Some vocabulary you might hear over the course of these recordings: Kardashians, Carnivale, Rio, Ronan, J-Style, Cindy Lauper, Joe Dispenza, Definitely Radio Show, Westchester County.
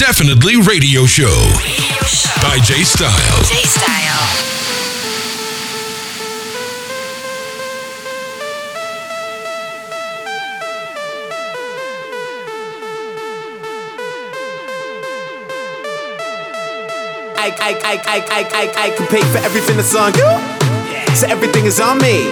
Definitely Radio Show, by J-Style. I can pay for everything that's on you, yeah. So everything is on me.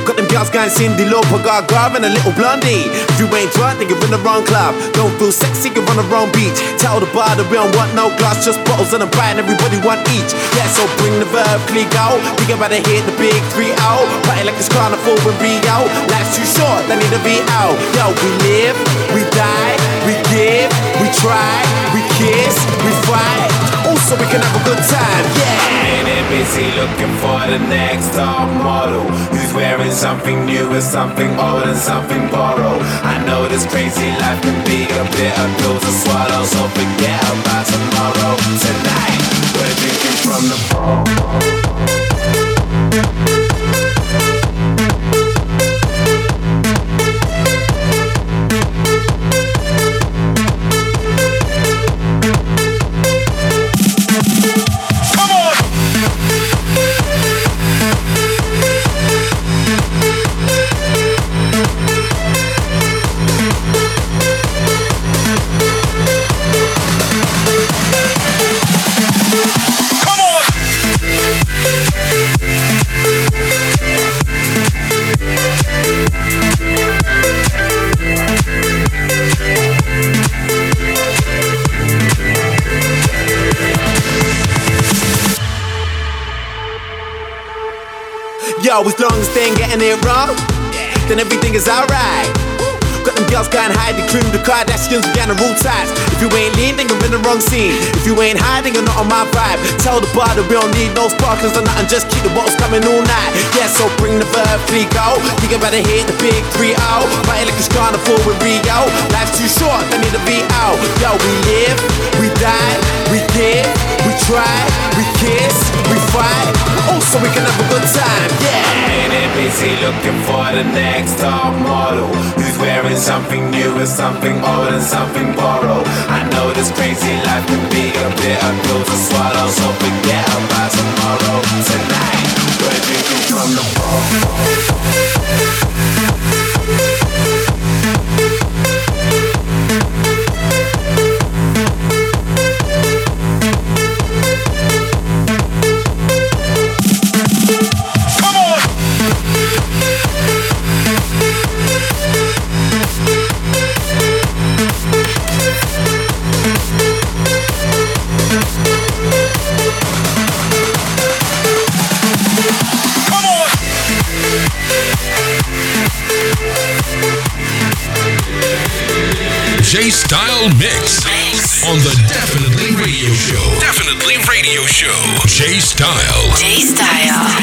Got them girls going Cindy Lauper, Gaga, and a little blondie. If you ain't drunk, then you're in the wrong club. Don't feel sexy, you're on the wrong beach. Tell the bar that we don't want no glass, just bottles and a brand, everybody want each. Yeah, so bring the verb, click out. We can rather hit the big 3-0. Party like it's Carnivale in Rio. Life's too short, they need to be out. Yo, we live, we die, we give, we try, we kiss, we fight. Also, we can have a good time, yeah. I'm in it busy looking for the next top model who's wearing something new is something old and something borrowed. I know this crazy life can be a bitter pill to swallow, so forget about tomorrow. Tonight, we're drinking from the yo, as long as they ain't getting it wrong, yeah, then everything is alright. Got them girls going hide, including the Kardashians, we got the rule ties. If you ain't lean, then you're in the wrong scene. If you ain't high, then you're not on my vibe. Tell the bar that we don't need no sparklers or nothing, just keep the bottles coming all night. Yeah, so bring the verb, click out. Think about it, hit the big 3-0. Party like it's Carnivale in Rio. Life's too short, they need to be out. Yo, we live, we die, we give, we try, we kiss, we fight. Also, we can have a good time, yeah. I'm in it busy looking for the next top model who's wearing something new and something old and something borrowed. I know this crazy life can be a bitter pill to swallow, so forget about tomorrow. Tonight, we're drinking from the bottle. J-Style Mix on the Definitely Radio Show. Definitely Radio Show. J-Style. J-Style.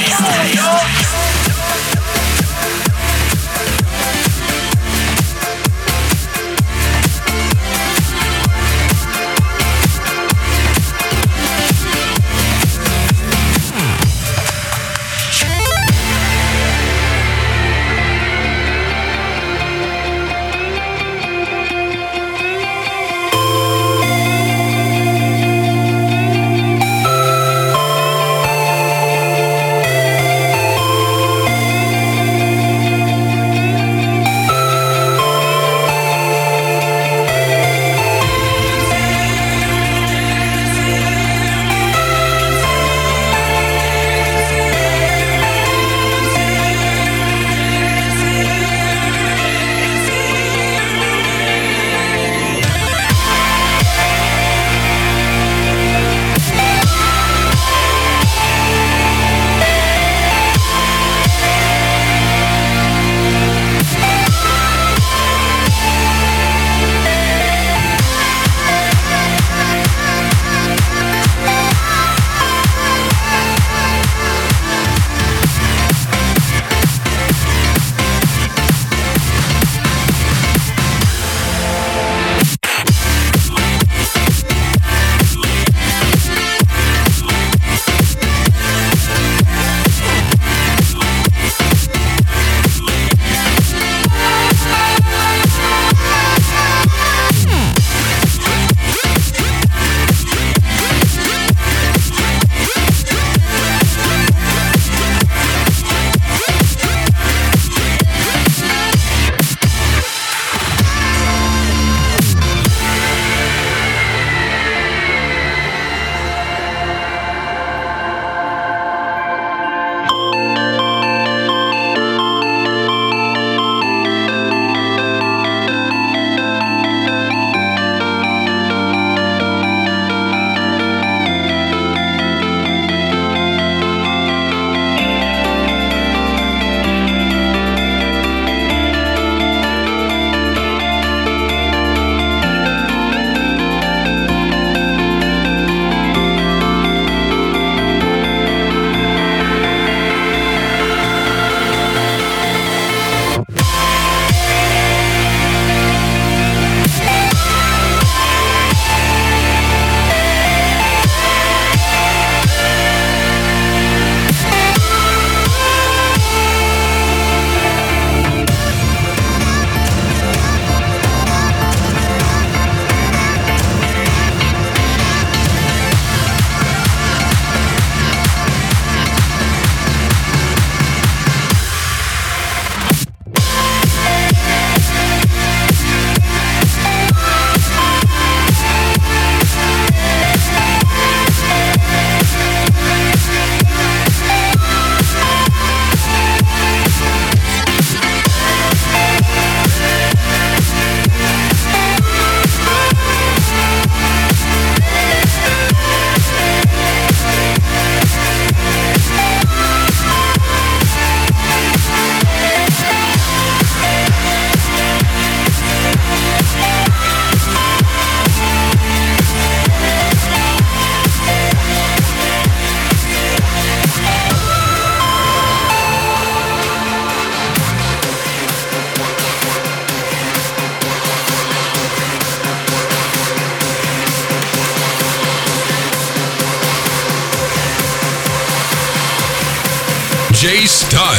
J-Style.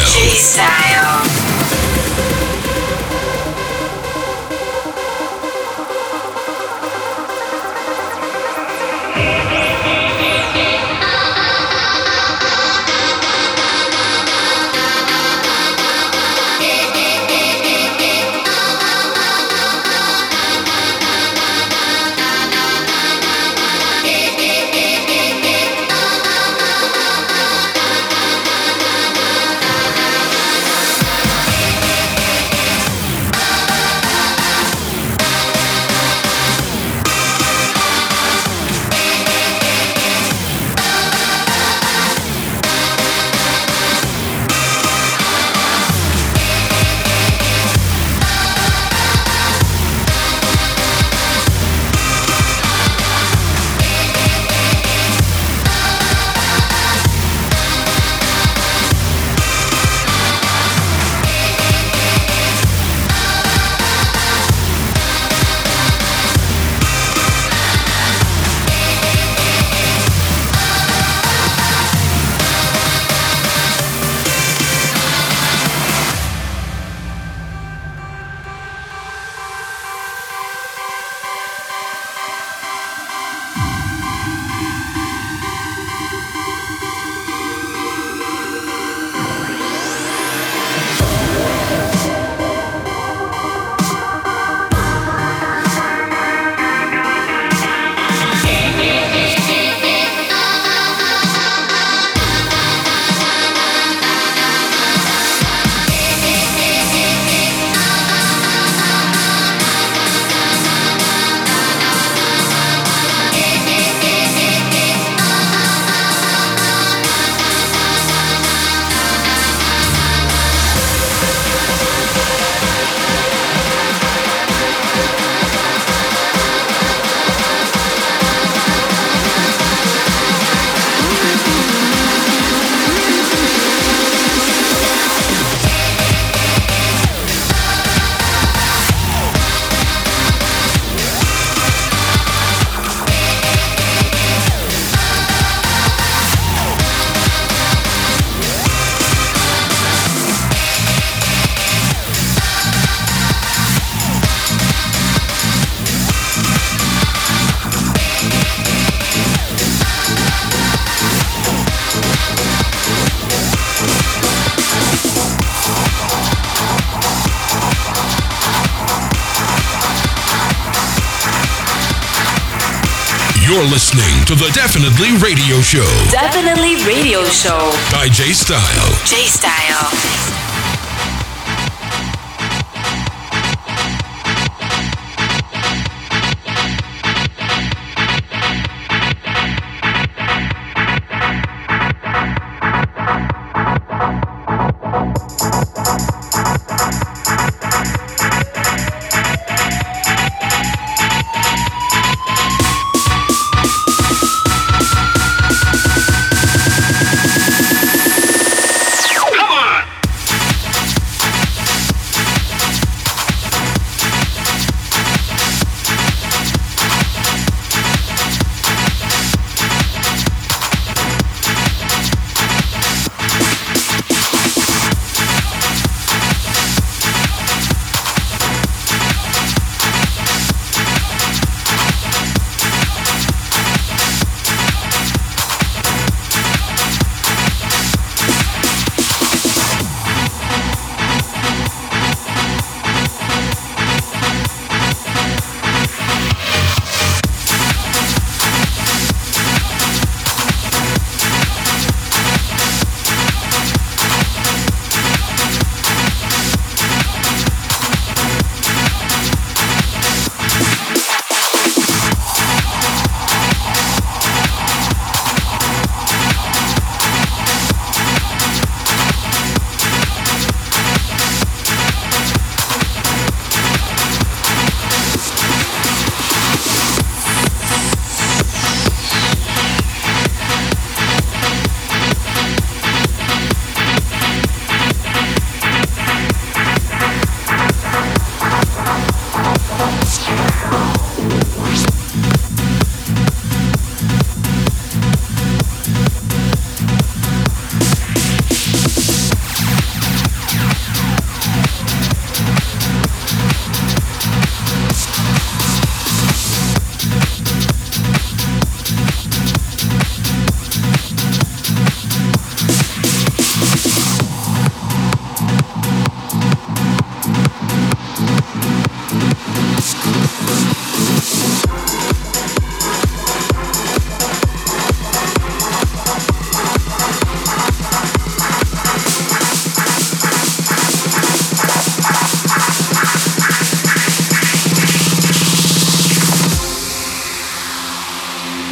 You're listening to the Definitely Radio Show. Definitely Radio Show. By J-Style. J-Style.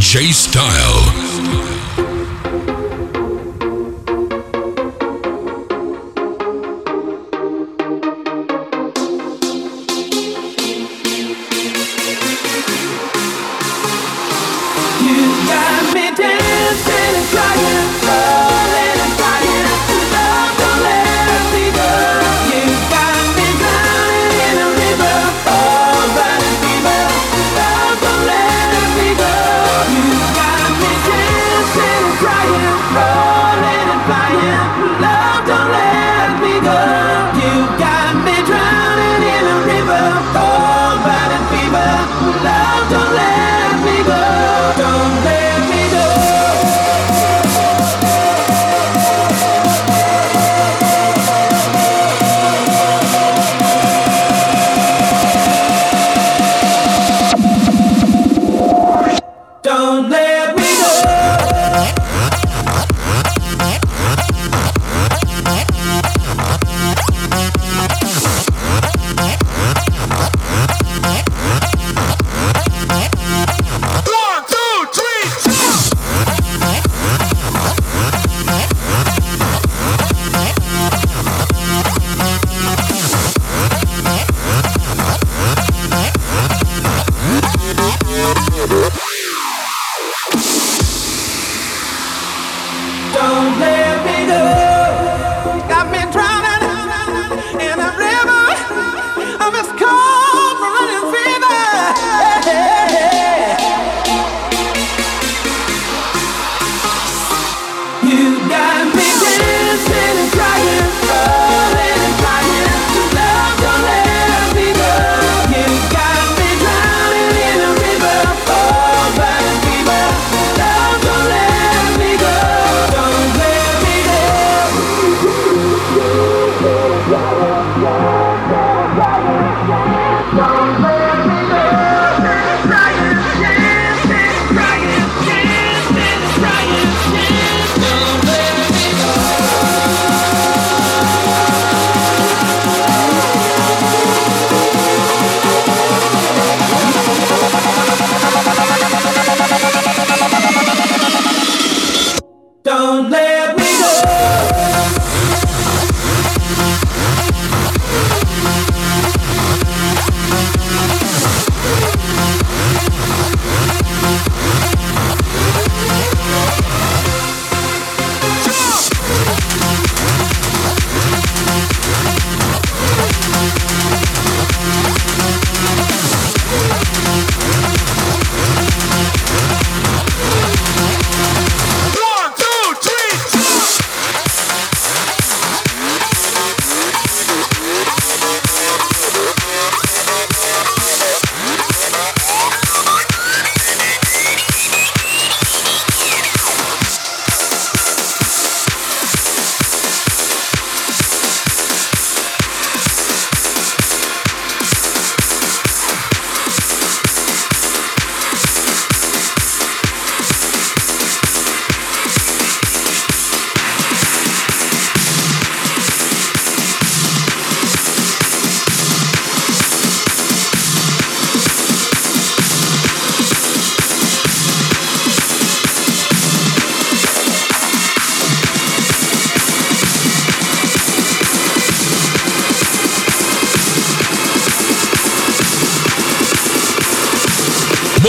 J-Style.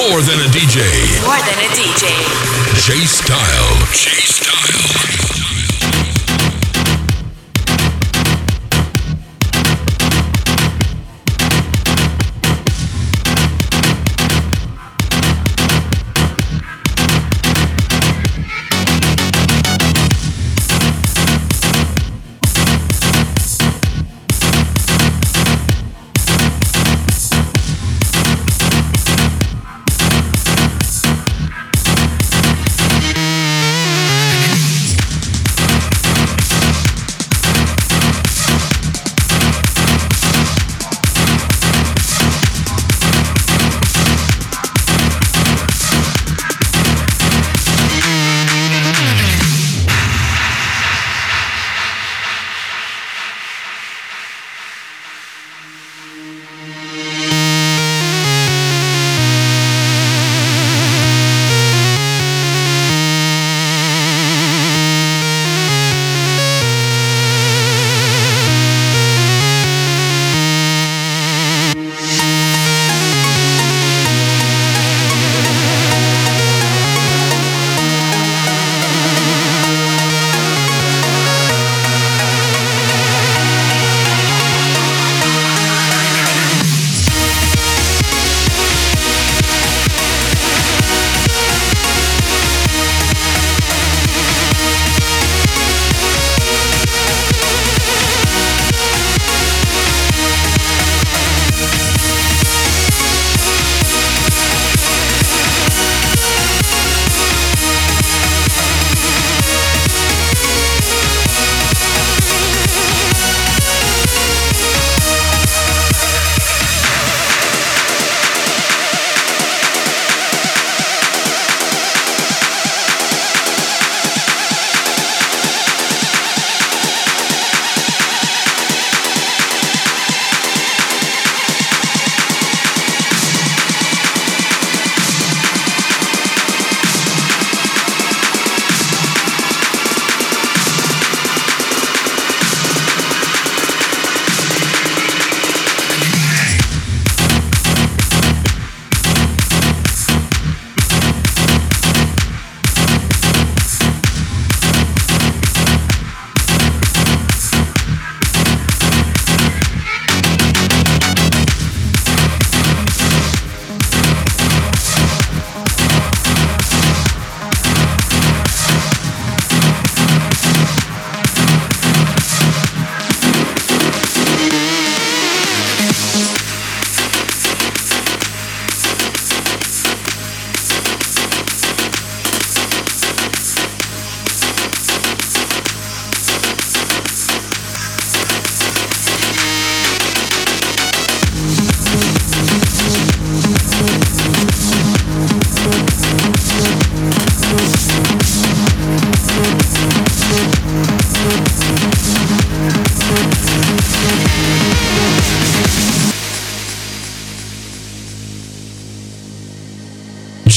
More than a DJ. More than a DJ. J-Style. J-Style.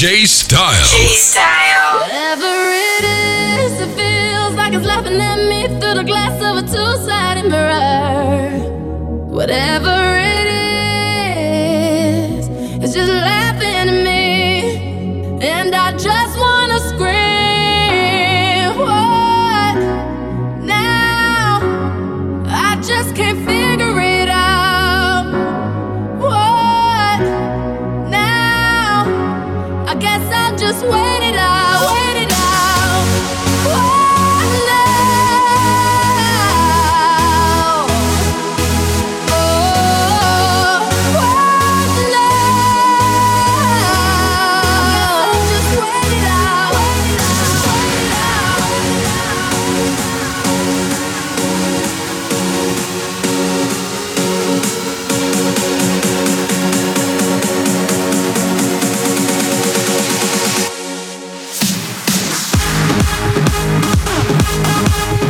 J-Style. J-Style. Whatever it is, it feels like it's laughing at me through the glass of a two-sided mirror. Whatever it is, it's just laughing at me, and I just wanna scream. What now? I just can't figure it out. What now? I guess I'll just wait it out. Wait it out. What now? Oh, what now? I guess I'll just wait it out. Wait it out. Wait it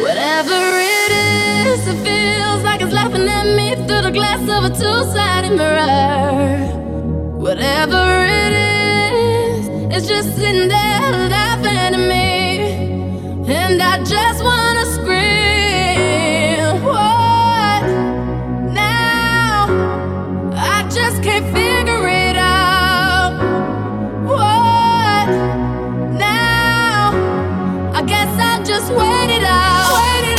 Whatever it is, it feels like it's laughing at me through the glass of a two-sided mirror. Whatever it is, it's just sitting there laughing at me, and I just wanna scream. What now? I just can't figure it out. What now? I guess I'll just wait it out. Wait it out.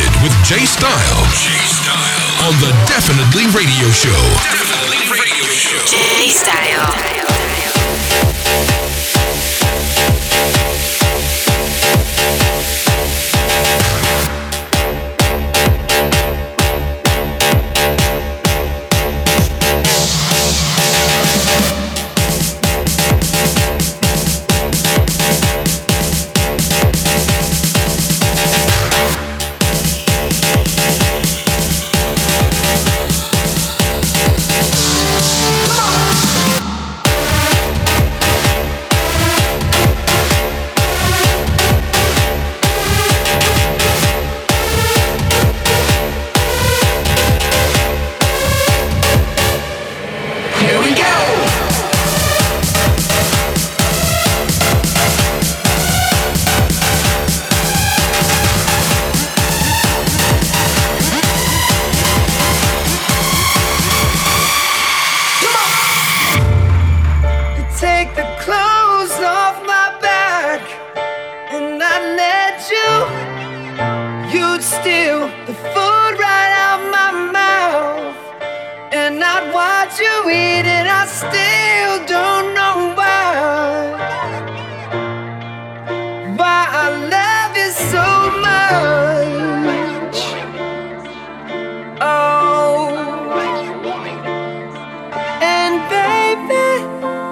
Connected with J-Style. J-Style on the Definitely Radio Show. Definitely Radio Show. J-Style.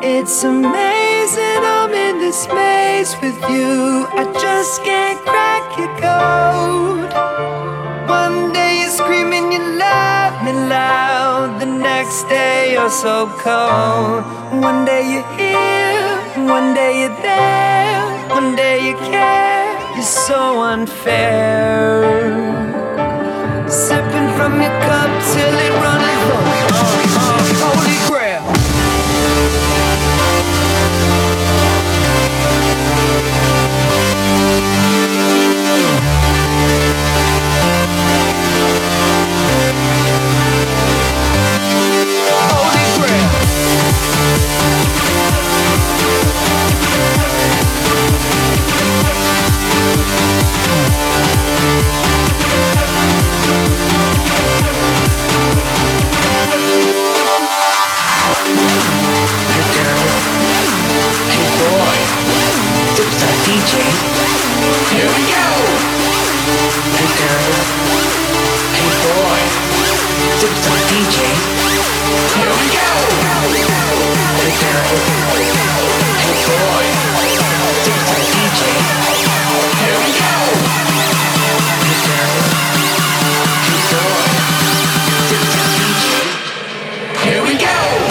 It's amazing I'm in this maze with you. I just can't crack your code. One day you're screaming you love me loud, the next day you're so cold. One day you're here, one day you're there, one day you care. You're so unfair. Sipping from your cup till it runs low. DJ, here we go. Hey girl, hey boy, Dipsy DJ, here we go. Hey girl, hey boy, Dipsy DJ, here we go. Hey girl, hey boy, Dipsy DJ, here we go.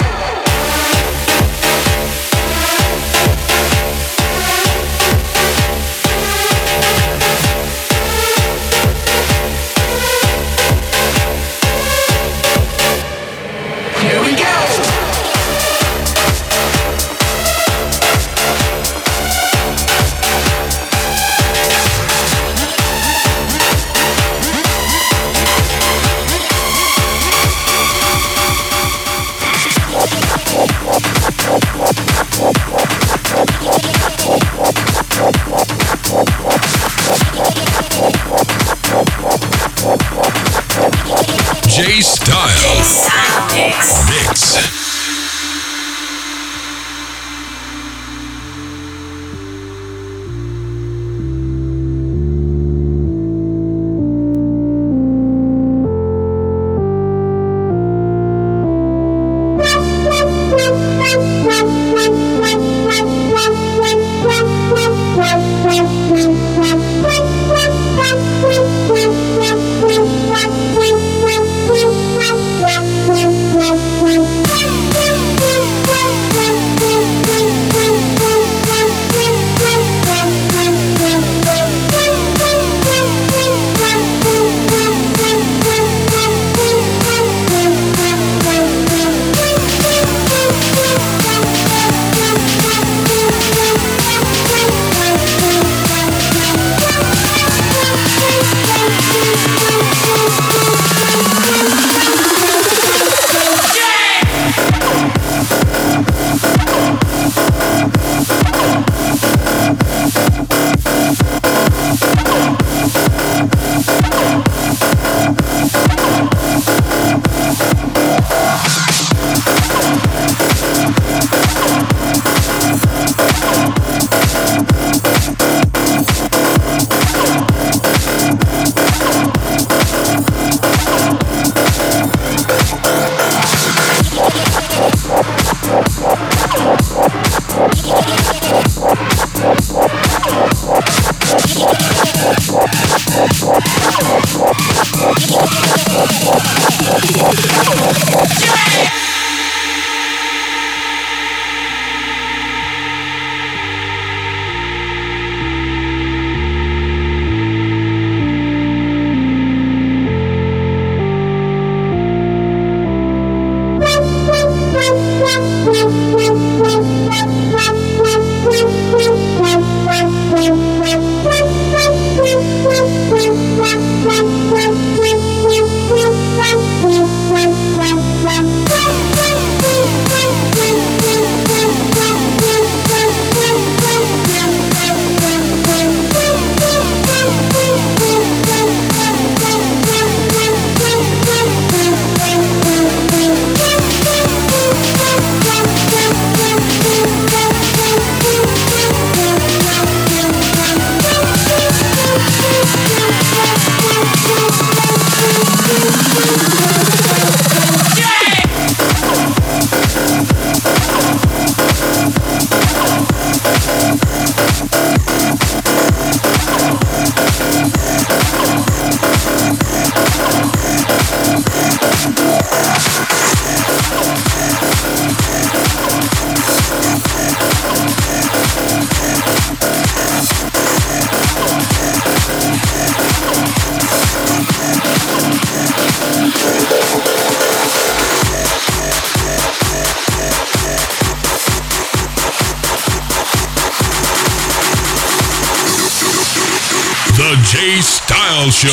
Show.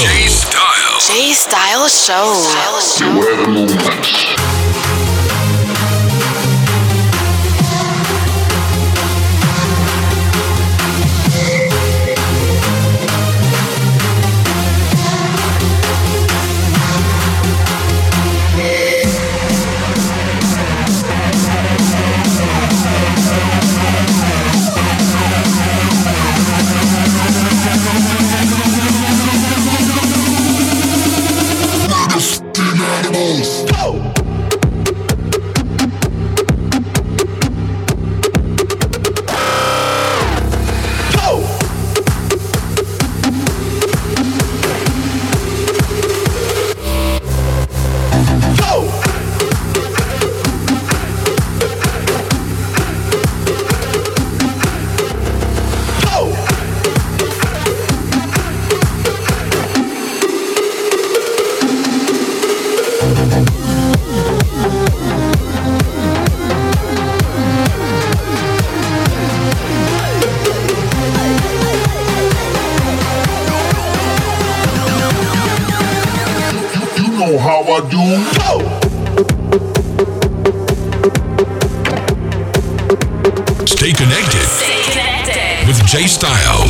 J-Style Show. Beware the movements.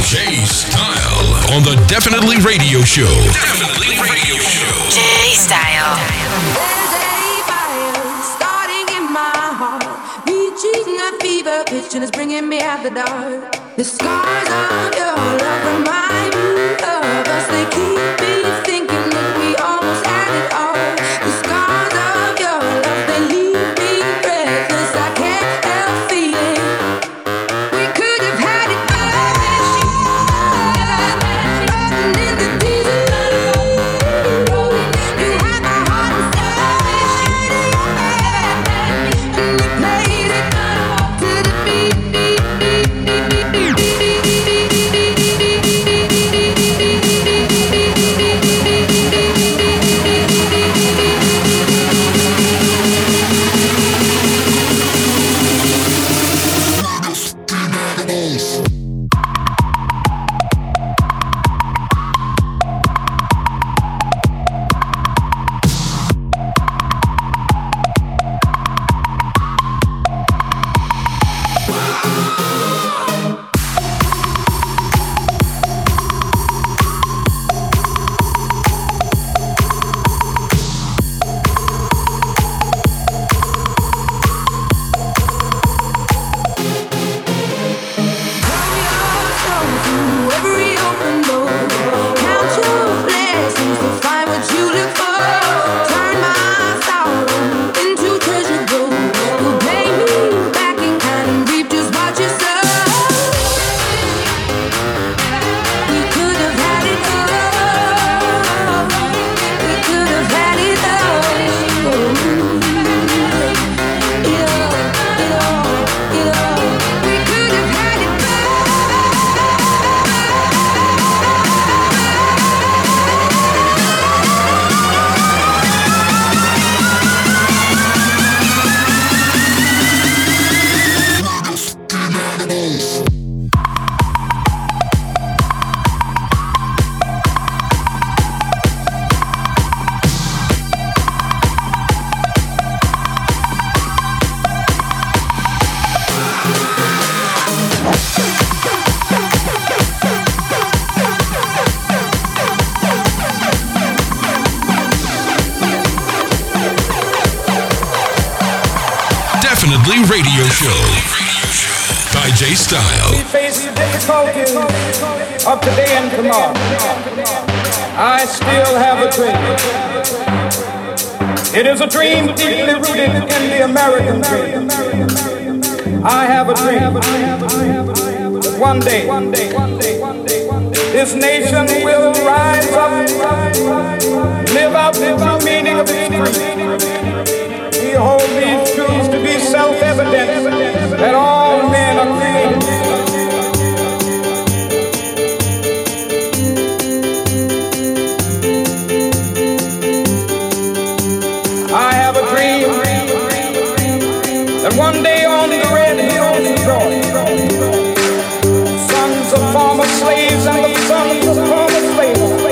J-Style on the Definitely Radio Show. Definitely Radio Show. J-Style. Starting in my heart, me cheating a fever pitch and it's bringing me out the dark. The scars on your love remind me of us. They keep me thinking that we almost had it all. The scars of your love, they leave me breathless. I can't help feeling. J-Style. We face the difficulties of today and tomorrow. I still have a dream. It is a dream deeply rooted in the American dream. I have a dream that one day, this nation will rise up, live out the meaning of its creed. We hold these truths to be self-evident that all men are created. I have a dream that one day on the red hills of Georgia, sons of former slaves and the sons of former slaves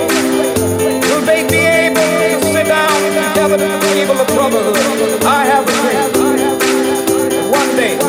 together to the table of brotherhood. I have a dream. And one day.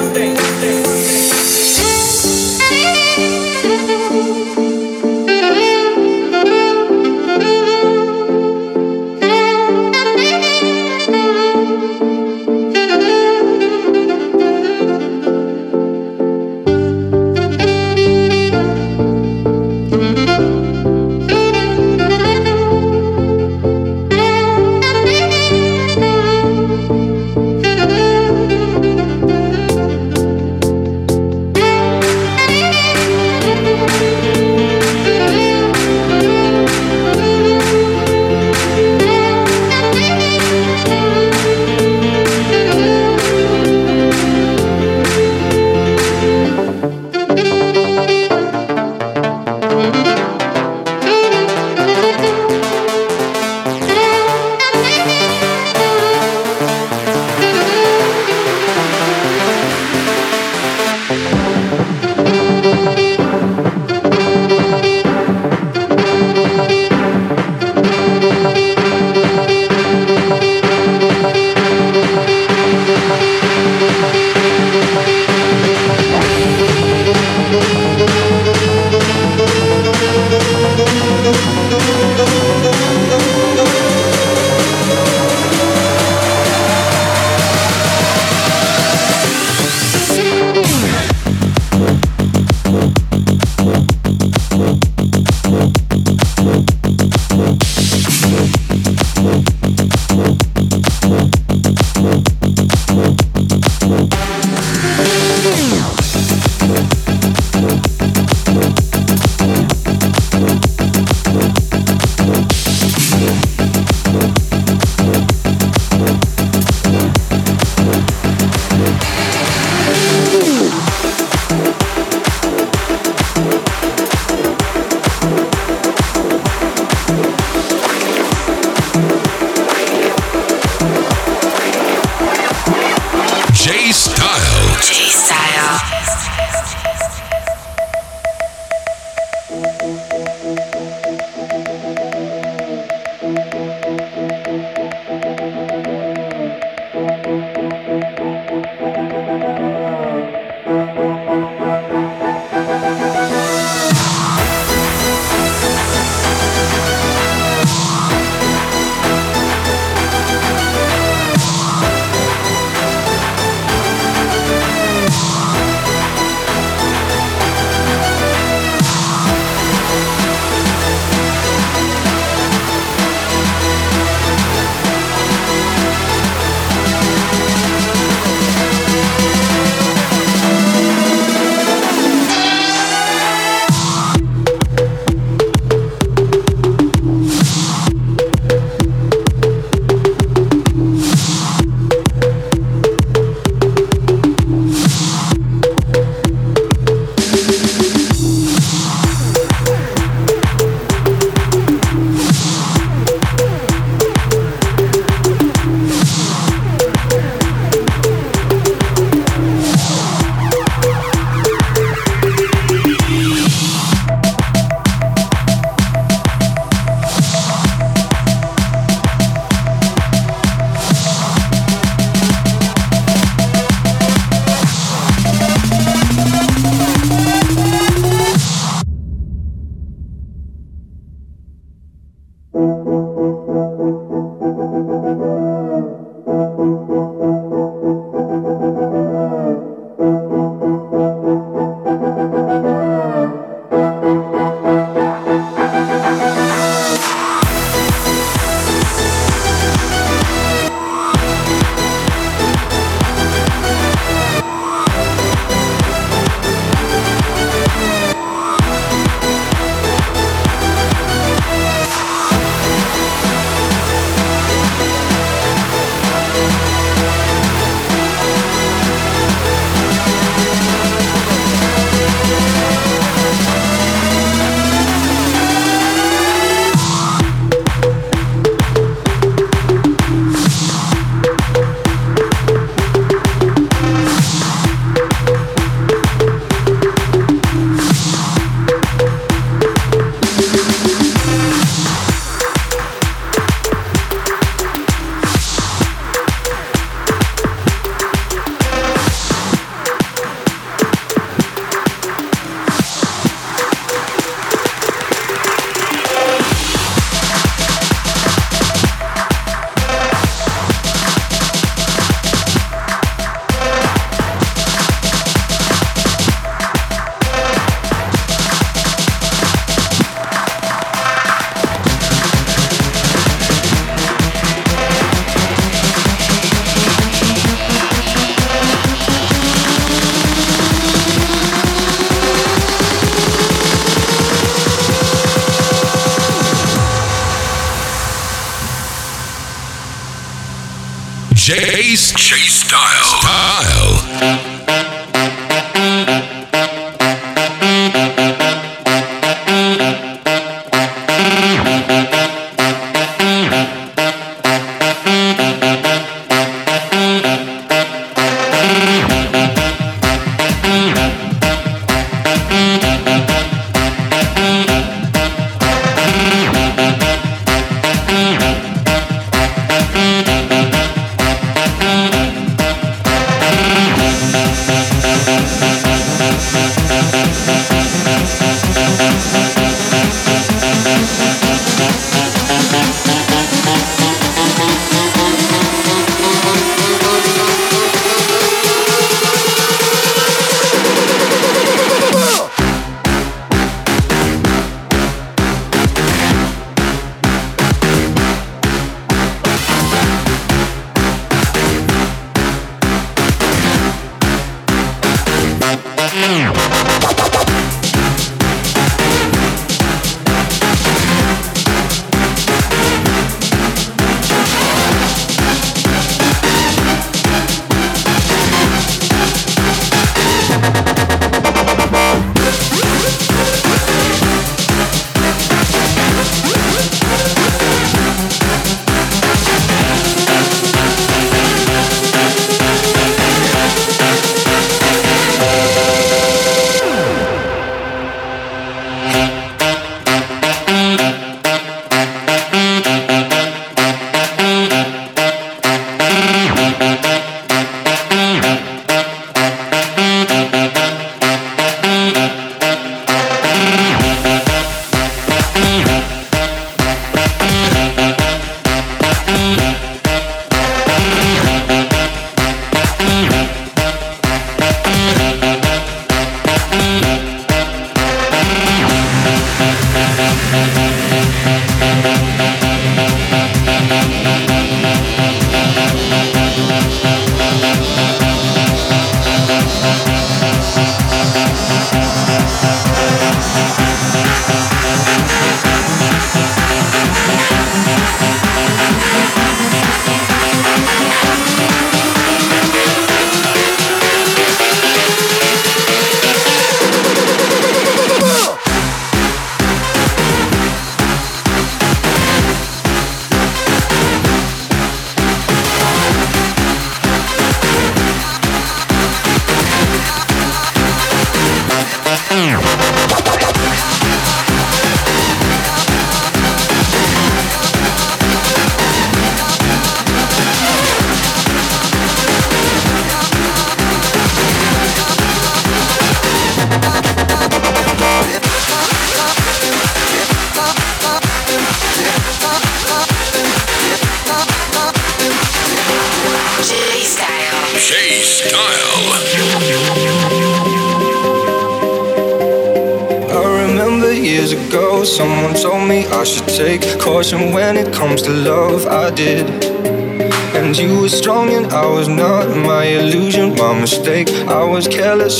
J-Style.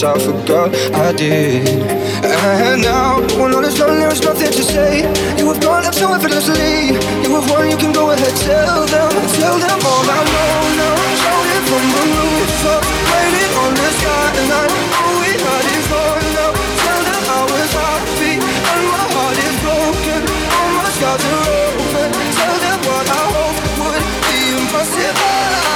I forgot I did. And now, when all is done, there is nothing to say. You have gone up so effortlessly. You have won, you can go ahead. Tell them all I know now. Shouted from the rooftop, waiting on the skyline. All we had is gone now. Tell them I was happy, and my heart is broken. All my scars are open. Tell them what I hope would be impossible.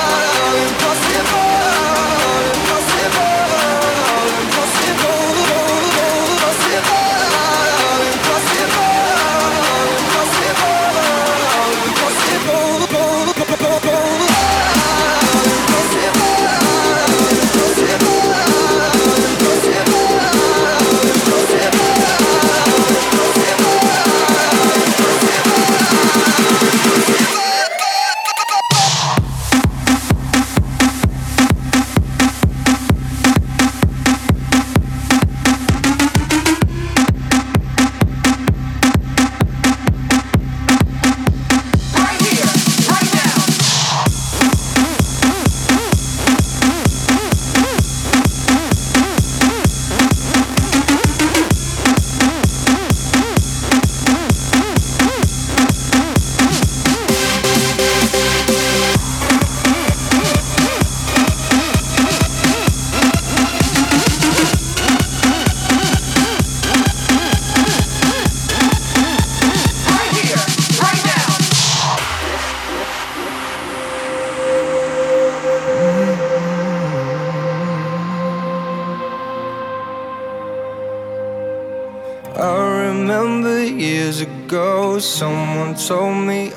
ago, someone told me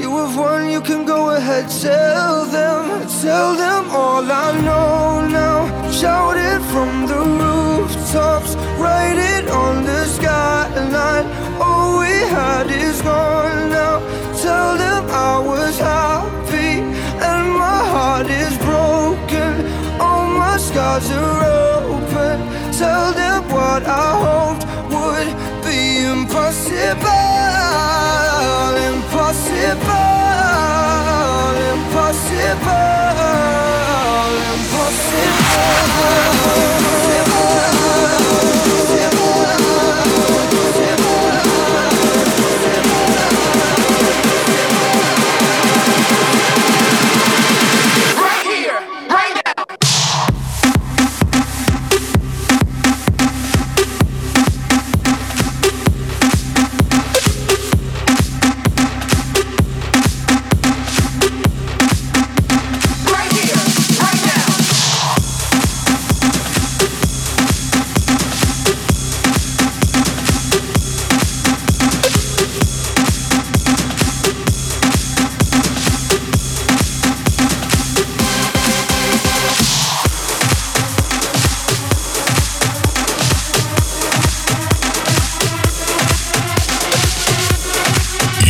You have won, you can go ahead, tell them all I know now. Shout it from the rooftops, write it on the skyline. All we had is gone now. Tell them I was happy and my heart is broken. All my scars are open. Tell them what I hoped would be impossible. Impossible, impossible, impossible. Right here, right now.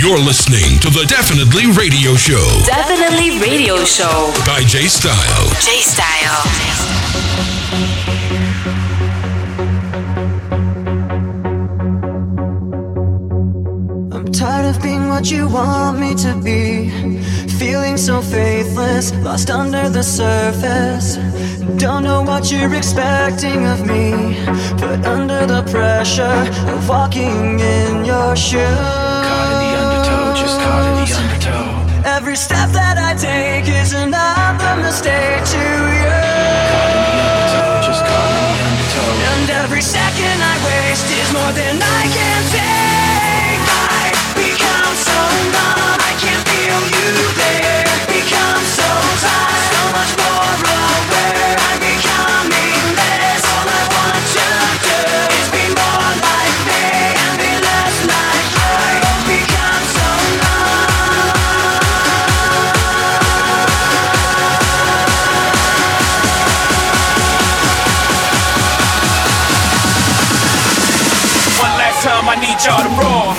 You're listening to the Definitely Radio Show. Definitely Radio Show. By J-Style. J-Style. I'm tired of being what you want me to be. Feeling so faithless, lost under the surface. Don't know what you're expecting of me. Put under the pressure of walking in your shoes. Every step that I take is another mistake to you. Just caught in the undertow. And every second I waste is more than I can take. I become so numb, I can't feel you there. Become so tired, so much more aware. I'm becoming less. All I want to do is be more like me and be less like you. I've become so numb. I need y'all to roar.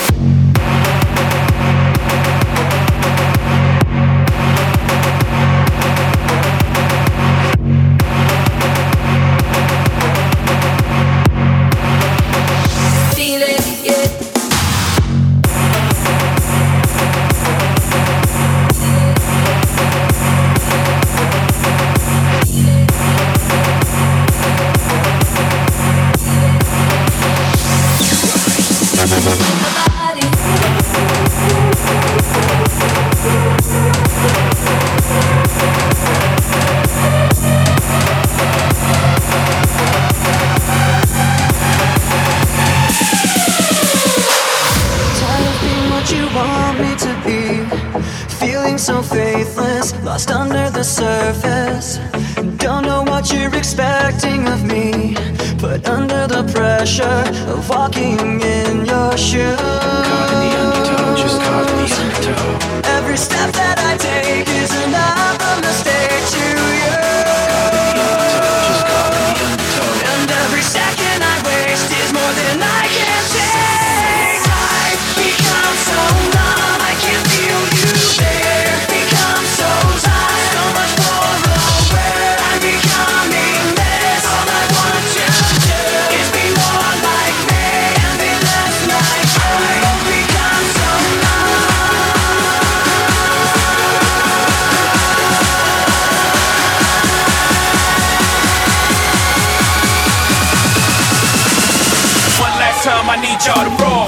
Feel it, so faithless, lost under the surface. Don't know what you're expecting of me. Put under the pressure of walking in your shoes. Caught in the undertow, just caught in the undertow. Every step that I take is another mistake to you. Caught in the undertow, just caught in the undertow. And every second I waste is more than I can take. I've become so numb, I can't feel you there. I need y'all to roar.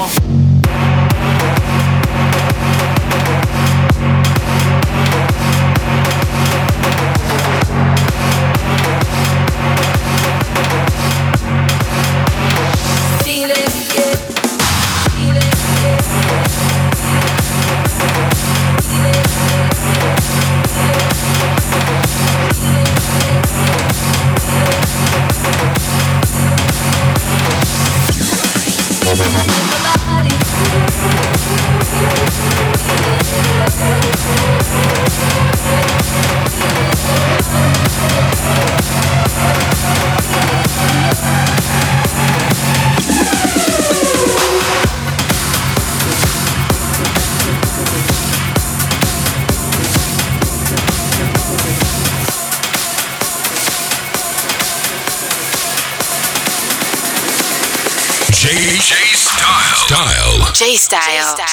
J-Style. J-Style.